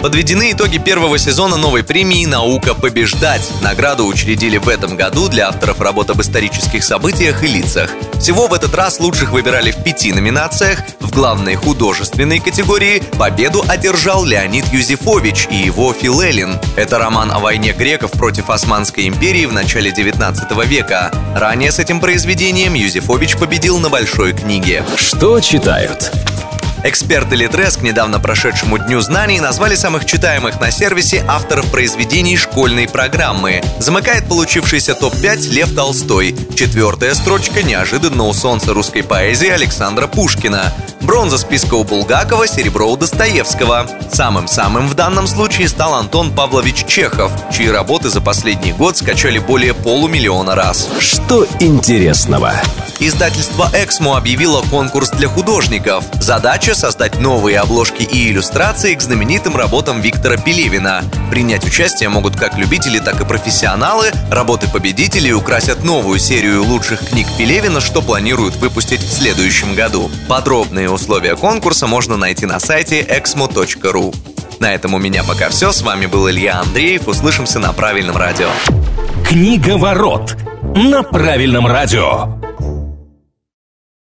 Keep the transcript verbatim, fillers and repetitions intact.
Подведены итоги первого сезона новой премии «Наука побеждать». Награду учредили в этом году для авторов работ об исторических событиях и лицах. Всего в этот раз лучших выбирали в пяти номинациях. В главной художественной категории победу одержал Леонид Юзефович и его «Филэллин». Это роман о войне греков против Османской империи в начале девятнадцатого века. Ранее с этим произведением Юзефович победил на «Большой книге». Что читают? Эксперты Литрес к недавно прошедшему Дню знаний назвали самых читаемых на сервисе авторов произведений школьной программы. Замыкает получившийся топ пять Лев Толстой. Четвертая строчка неожиданно у солнца русской поэзии Александра Пушкина. Бронза списка у Булгакова, серебро у Достоевского. Самым-самым в данном случае стал Антон Павлович Чехов, чьи работы за последний год скачали более полумиллиона раз. Что интересного? Издательство «Эксмо» объявило конкурс для художников. Задача — создать новые обложки и иллюстрации к знаменитым работам Виктора Пелевина. Принять участие могут как любители, так и профессионалы. Работы победителей украсят новую серию лучших книг Пелевина, что планируют выпустить в следующем году. Подробные условия конкурса можно найти на сайте exmo точка ru. На этом у меня пока все. С вами был Илья Андреев. Услышимся на правильном радио. Книговорот на правильном радио.